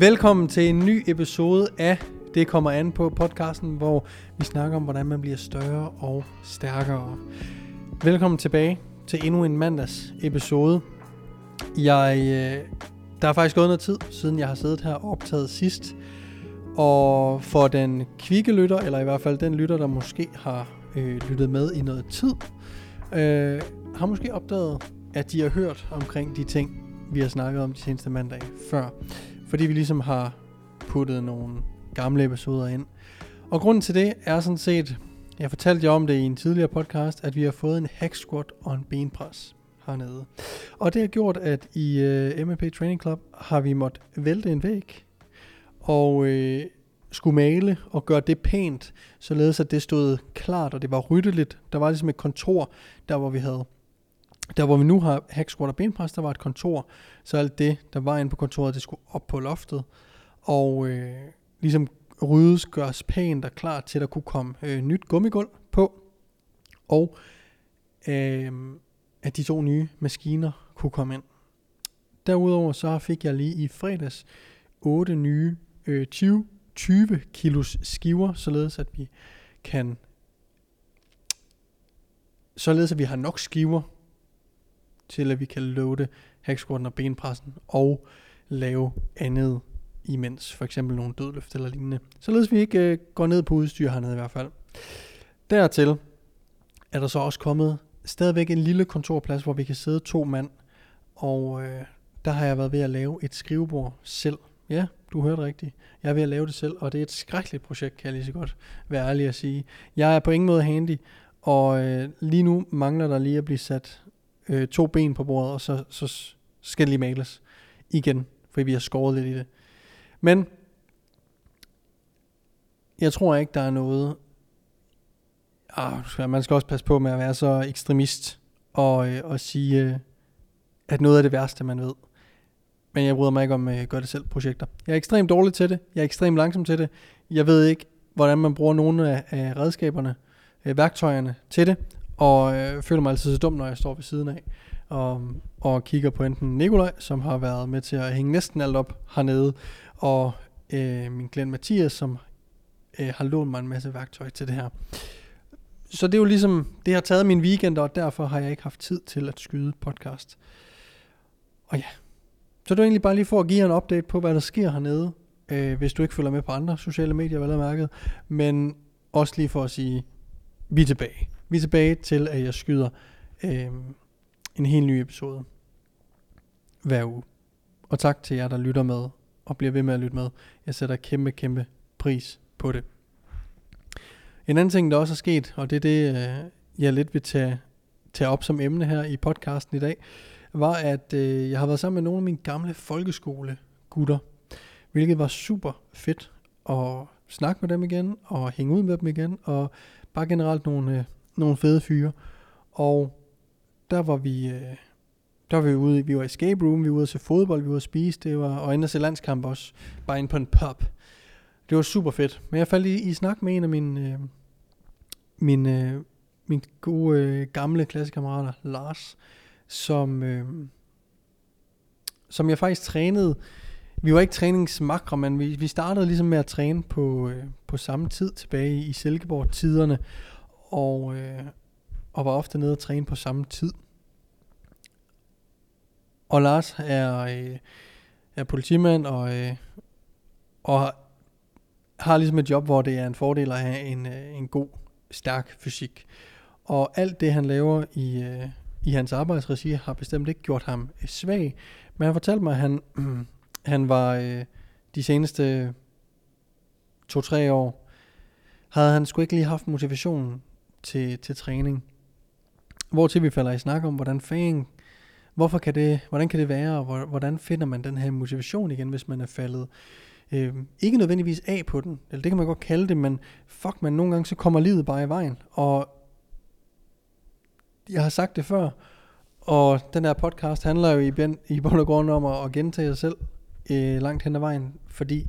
Velkommen til en ny episode af Det Kommer An På podcasten, hvor vi snakker om, hvordan man bliver større og stærkere. Velkommen tilbage til endnu en mandags episode. Der er faktisk gået noget tid, siden jeg har siddet her og optaget sidst. Og for den kvikke lytter, eller i hvert fald den lytter, der måske har lyttet med i noget tid, har måske opdaget, at de har hørt omkring de ting, vi har snakket om de seneste mandage før. Fordi vi ligesom har puttet nogle gamle episoder ind. Og grunden til det er sådan set, jeg fortalte jer om det i en tidligere podcast, at vi har fået en hack squat og en benpres hernede. Og det har gjort, at i MNP Training Club har vi måttet vælte en væg og skulle male og gøre det pænt, således at det stod klart, og det var ryddeligt. Der var ligesom et kontor, der hvor vi nu har hack squat og benpres, der var et kontor, så alt det, der var inde på kontoret, det skulle op på loftet, og ligesom ryddes, gøres pænt og klar til, at der kunne komme nyt gummigulv på, og at de to nye maskiner kunne komme ind. Derudover så fik jeg lige i fredags 8 nye 20 kilos skiver, således at vi har nok skiver til at vi kan loade hack squatten og benpressen og lave andet imens, for eksempel nogle dødløft eller lignende. Således vi ikke går ned på udstyr hernede i hvert fald. Dertil er der så også kommet stadigvæk en lille kontorplads, hvor vi kan sidde 2 mand, og der har jeg været ved at lave et skrivebord selv. Ja, du hørte rigtigt. Jeg er ved at lave det selv, og det er et skrækkeligt projekt, kan jeg lige så godt være ærlig at sige. Jeg er på ingen måde handy, og lige nu mangler der lige at blive sat 2 ben på bordet, og så skal det lige males igen, fordi vi har skåret lidt i det. Men jeg tror ikke, der er noget... Man skal også passe på med at være så ekstremist og sige, at noget er det værste, man ved. Men jeg bryder mig ikke om gør-det-selv-projekter. Jeg er ekstremt dårlig til det. Jeg er ekstremt langsom til det. Jeg ved ikke, hvordan man bruger nogle af redskaberne, værktøjerne til det. Og føler mig altid så dum, når jeg står ved siden af og kigger på enten Nikolaj, som har været med til at hænge næsten alt op hernede, og min klient Mathias, som har lånt mig en masse værktøj til det her. Så det er jo ligesom, det har taget min weekend, og derfor har jeg ikke haft tid til at skyde podcast. Og ja, så det er egentlig bare lige for at give en update på, hvad der sker hernede, hvis du ikke følger med på andre sociale medier, vel at mærke, men også lige for at sige, vi er tilbage. Vi er tilbage til, at jeg skyder en helt ny episode hver uge. Og tak til jer, der lytter med og bliver ved med at lytte med. Jeg sætter kæmpe pris på det. En anden ting, der også er sket, og det er det, jeg lidt vil tage op som emne her i podcasten i dag, var, at jeg har været sammen med nogle af mine gamle folkeskolegutter, hvilket var super fedt at snakke med dem igen og hænge ud med dem igen og bare generelt nogle fede fyre, og der var vi ude, vi var i escape room, vi var ude til fodbold, vi var spise, det var, og inde og se landskamp også, bare inde på en pub. Det var super fedt, men jeg faldt i snak med en af mine gode gamle klassekammerater, Lars, som jeg faktisk trænede. Vi var ikke træningsmakre, men vi startede ligesom med at træne på samme tid tilbage i Silkeborg-tiderne, og var ofte nede og træne på samme tid. Og Lars er politimand og har ligesom et job, hvor det er en fordel at have en god, stærk fysik. Og alt det, han laver i hans arbejdsregi, har bestemt ikke gjort ham svag. Men han fortalte mig, at han var de seneste 2-3 år, havde han sgu ikke lige haft motivationen til træning. Hvortil vi falder i snak om, hvordan kan det være, og hvordan finder man den her motivation igen, hvis man er faldet. Ikke nødvendigvis af på den, eller det kan man godt kalde det, men nogle gange så kommer livet bare i vejen. Og jeg har sagt det før, og den her podcast handler jo i bund og grund om at gentage sig selv langt hen ad vejen, fordi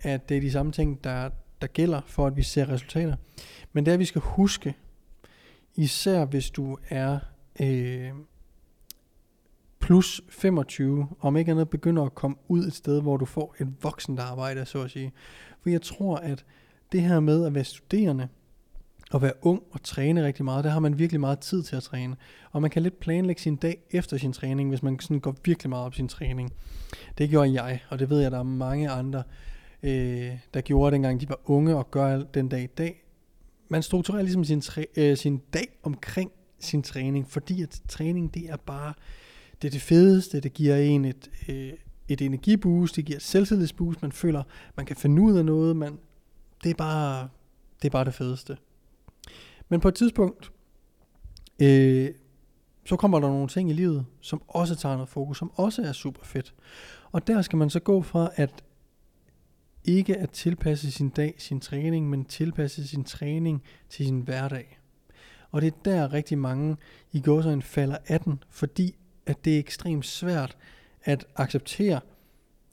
at det er de samme ting, der gælder for, at vi ser resultater. Men det er, at vi skal huske, især hvis du er plus 25, om ikke andet begynder at komme ud et sted, hvor du får et voksent arbejde, så at sige. For jeg tror, at det her med at være studerende, og være ung og træne rigtig meget, der har man virkelig meget tid til at træne. Og man kan lidt planlægge sin dag efter sin træning, hvis man sådan går virkelig meget op sin træning. Det gjorde jeg, og det ved jeg, der er mange andre, der gjorde dengang de var unge og gør den dag i dag. Man strukturerer ligesom sin dag omkring sin træning, fordi at træning, det er bare det fedeste, det giver en et energiboost, det giver et selvtillidsboost, man føler, man kan finde ud af noget, det er bare det fedeste. Men på et tidspunkt, så kommer der nogle ting i livet, som også tager noget fokus, som også er super fedt. Og der skal man så gå fra at tilpasse sin dag, sin træning, men tilpasse sin træning til sin hverdag. Og det er der rigtig mange i gåseøjne falder af den, fordi at det er ekstremt svært at acceptere,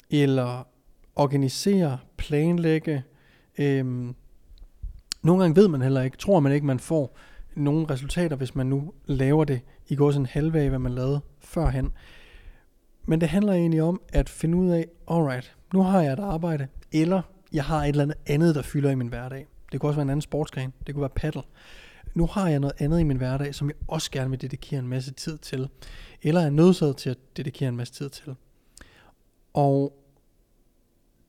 eller organisere, planlægge. Nogle gange ved man heller ikke, tror man ikke, man får nogle resultater, hvis man nu laver det i går sådan halve af, hvad man lavede førhen. Men det handler egentlig om at finde ud af, alright, nu har jeg et arbejde, eller jeg har et eller andet, der fylder i min hverdag. Det kunne også være en anden sportsgren, det kunne være paddle. Nu har jeg noget andet i min hverdag, som jeg også gerne vil dedikere en masse tid til, eller er nødsaget til at dedikere en masse tid til. Og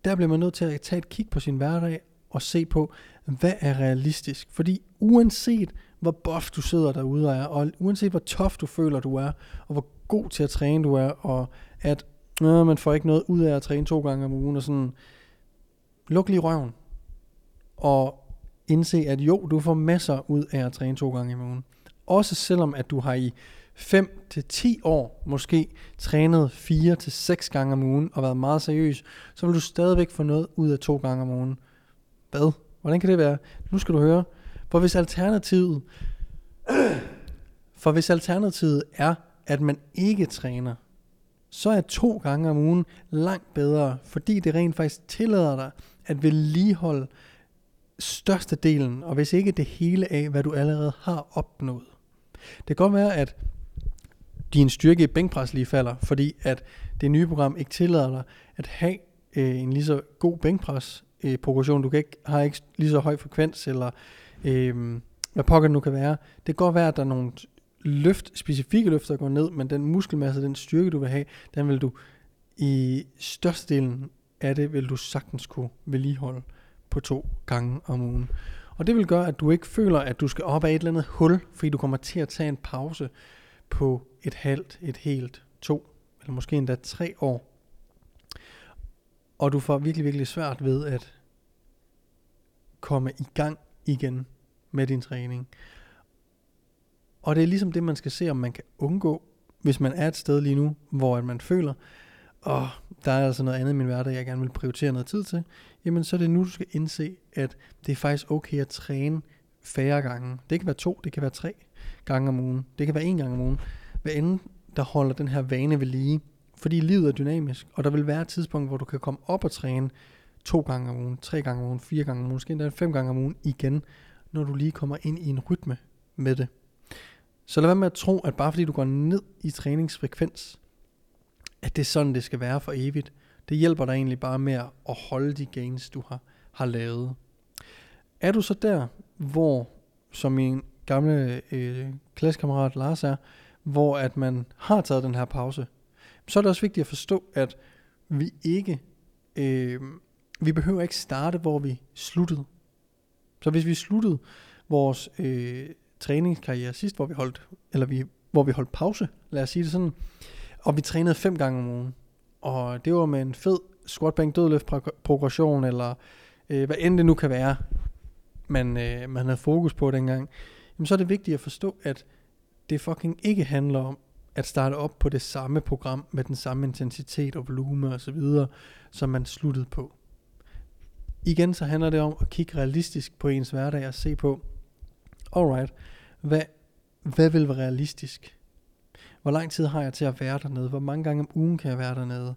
der bliver man nødt til at tage et kig på sin hverdag, og se på, hvad er realistisk. Fordi uanset hvor buff du sidder derude og er, og uanset hvor tough du føler du er, og hvor god til at træne du er, og at man får ikke noget ud af at træne 2 gange om ugen, og sådan, luk lige røven, og indse, at jo, du får masser ud af at træne 2 gange om ugen. Også selvom at du har i 5-10 år måske trænet 4-6 gange om ugen, og været meget seriøs, så vil du stadigvæk få noget ud af 2 gange om ugen. Hvad? Hvordan kan det være? Nu skal du høre. For hvis alternativet er, at man ikke træner, så er 2 gange om ugen langt bedre, fordi det rent faktisk tillader dig at vedligeholde størstedelen, og hvis ikke det hele af, hvad du allerede har opnået. Det kan godt være, at din styrke i bænkpres lige falder, fordi at det nye program ikke tillader dig at have en lige så god bænkpres, progression, du har ikke lige så høj frekvens, eller hvad pokker det nu kan være. Det kan godt være, at der er nogle specifikke løft, der går ned, men den muskelmasse, den styrke, du vil have, den vil du i størstedelen af det, vil du sagtens kunne vedligeholde på 2 gange om ugen. Og det vil gøre, at du ikke føler, at du skal op ad et eller andet hul, fordi du kommer til at tage en pause på et halvt, et helt, 2, eller måske endda 3 år. Og du får virkelig, virkelig svært ved at komme i gang igen med din træning. Og det er ligesom det, man skal se, om man kan undgå, hvis man er et sted lige nu, hvor man føler, der er altså noget andet i min hverdag, jeg gerne vil prioritere noget tid til. Jamen så er det nu, du skal indse, at det er faktisk okay at træne færre gange. Det kan være 2, det kan være 3 gange om ugen, det kan være 1 gang om ugen. Hvad end der holder den her vane ved lige. Fordi livet er dynamisk, og der vil være et tidspunkt, hvor du kan komme op og træne 2 gange om ugen, 3 gange om ugen, 4 gange om ugen, måske endda 5 gange om ugen igen, når du lige kommer ind i en rytme med det. Så lad være med at tro, at bare fordi du går ned i træningsfrekvens, at det er sådan, det skal være for evigt. Det hjælper dig egentlig bare med at holde de gains, du har lavet. Er du så der, hvor, som min gamle klassekammerat Lars er, hvor at man har taget den her pause, så er det også vigtigt at forstå, at vi ikke, vi behøver ikke starte, hvor vi sluttede. Så hvis vi sluttede vores træningskarriere sidst, hvor vi holdt pause, lad os sige det sådan, og vi trænede 5 gange om ugen, og det var med en fed squat, bænk, dødløft progression, eller hvad end det nu kan være, man havde fokus på dengang, jamen så er det vigtigt at forstå, at det fucking ikke handler om at starte op på det samme program med den samme intensitet og volume og så videre, som man sluttede på. Igen så handler det om at kigge realistisk på ens hverdag og se på, alright, hvad vil være realistisk? Hvor lang tid har jeg til at være dernede? Hvor mange gange om ugen kan jeg være dernede?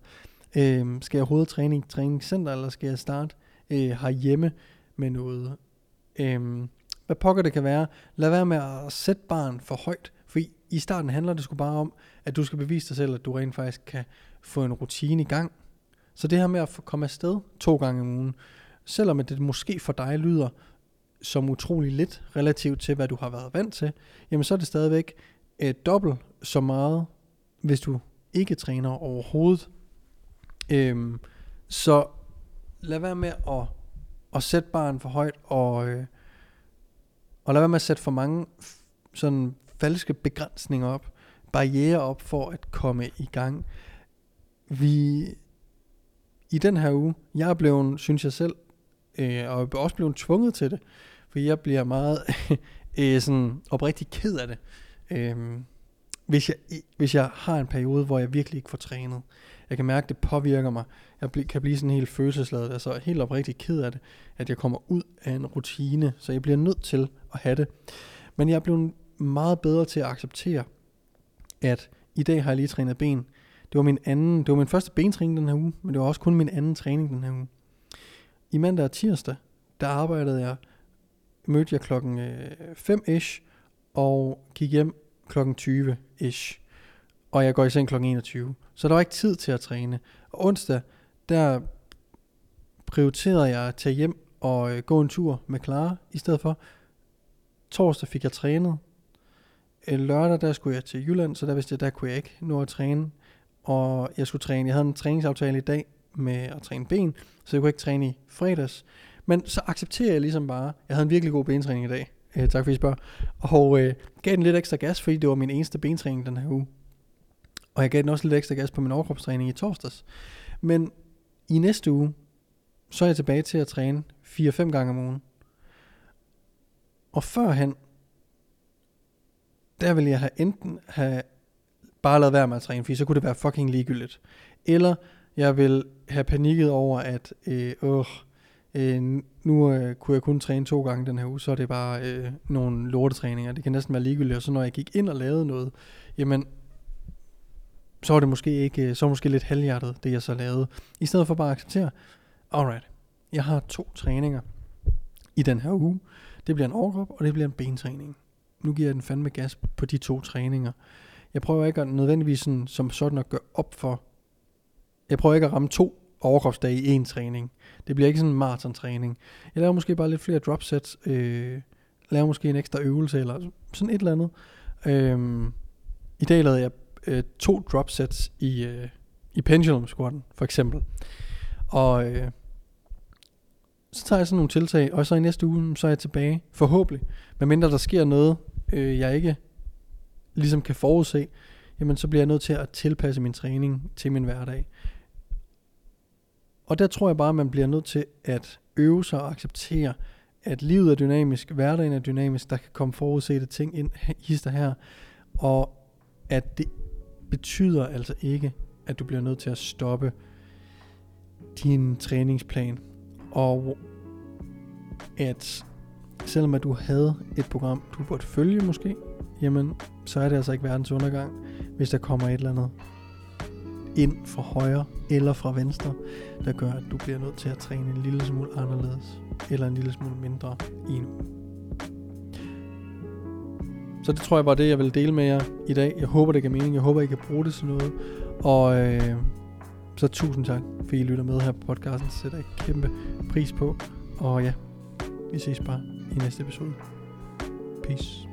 Skal jeg overhovedet træne i et træningscenter, eller skal jeg starte herhjemme med noget? Hvad pokker det kan være? Lad være med at sætte barren for højt, for i starten handler det sgu bare om, at du skal bevise dig selv, at du rent faktisk kan få en rutine i gang. Så det her med at komme afsted 2 gange om ugen, selvom det måske for dig lyder som utrolig lidt relativt til, hvad du har været vant til, jamen så er det stadigvæk dobbelt så meget, hvis du ikke træner overhovedet. Så lad være med at sætte barren for højt, og lad være med at sætte for mange sådan falske begrænsninger op, barrierer op for at komme i gang. I den her uge, jeg er blevet, synes jeg selv, og jeg er også blevet tvunget til det, for jeg bliver meget sådan oprigtig ked af det, hvis jeg har en periode, hvor jeg virkelig ikke får trænet. Jeg kan mærke, det påvirker mig. Jeg kan blive sådan helt følelsesladet, altså helt oprigtig ked af det, at jeg kommer ud af en rutine, så jeg bliver nødt til at have det. Men jeg er blevet meget bedre til at acceptere, at i dag har jeg lige trænet ben. Det var min første bentræning den her uge, men det var også kun min anden træning den her uge. I mandag og tirsdag, der arbejdede jeg, mødte jeg klokken 5-ish, og gik hjem klokken 20-ish. Og jeg går i seng klokken 21. Så der var ikke tid til at træne. Og onsdag, der prioriterede jeg at tage hjem og gå en tur med Clara i stedet for. Torsdag fik jeg trænet. Lørdag, der skulle jeg til Jylland, så der vidste jeg, der kunne jeg ikke nå at træne. Og jeg skulle træne. Jeg havde en træningsaftale i dag med at træne ben, så jeg kunne ikke træne i fredags. Men så accepterer jeg ligesom bare, jeg havde en virkelig god bentræning i dag. Tak for at I spørger. Og gav den lidt ekstra gas, fordi det var min eneste bentræning den her uge. Og jeg gav den også lidt ekstra gas på min overkropstræning i torsdags. Men i næste uge, så er jeg tilbage til at træne 4-5 gange om ugen. Og førhen, der ville jeg have bare ladet være med at træne, fordi så kunne det være fucking ligegyldigt. Eller jeg ville have panikket over, at nu kunne jeg kun træne 2 gange den her uge, så er det bare nogle lortetræninger. Det kan næsten være ligegyldigt, og så når jeg gik ind og lavede noget, jamen, så var det måske ikke, så måske lidt halvhjertet, det jeg så lavede. I stedet for bare at acceptere, alright, jeg har 2 træninger i den her uge. Det bliver en overkrop, og det bliver en bentræning. Nu giver jeg den fandme gas på de 2 træninger. Jeg prøver ikke at nødvendigvis som sådan at gøre op for. Jeg prøver ikke at ramme 2 overkropsdage i 1 træning. Det bliver ikke sådan en maratontræning. Jeg laver måske bare lidt flere dropsets. Laver måske en ekstra øvelse, eller sådan et eller andet. I dag lavede jeg 2 dropsets i pendulum squatten, for eksempel. Og så tager jeg sådan nogle tiltag, og så i næste uge, så er jeg tilbage, forhåbentlig. Medmindre der sker noget, jeg ikke ligesom kan forudse, jamen så bliver jeg nødt til at tilpasse min træning til min hverdag. Og der tror jeg bare, at man bliver nødt til at øve sig og acceptere, at livet er dynamisk, hverdagen er dynamisk, der kan komme forudsete ting ind, hister her, og at det betyder altså ikke, at du bliver nødt til at stoppe din træningsplan. Og at selvom at du havde et program, du burde følge måske, jamen så er det altså ikke verdens undergang, hvis der kommer et eller andet ind fra højre eller fra venstre, der gør, at du bliver nødt til at træne en lille smule anderledes, eller en lille smule mindre i en uge. Så det tror jeg bare det, jeg vil dele med jer i dag. Jeg håber, det giver mening. Jeg håber, I kan bruge det til noget. Og så tusind tak, fordi I lytter med her på podcasten. Det sætter jeg kæmpe pris på. Og ja, vi ses bare i næste episode. Peace.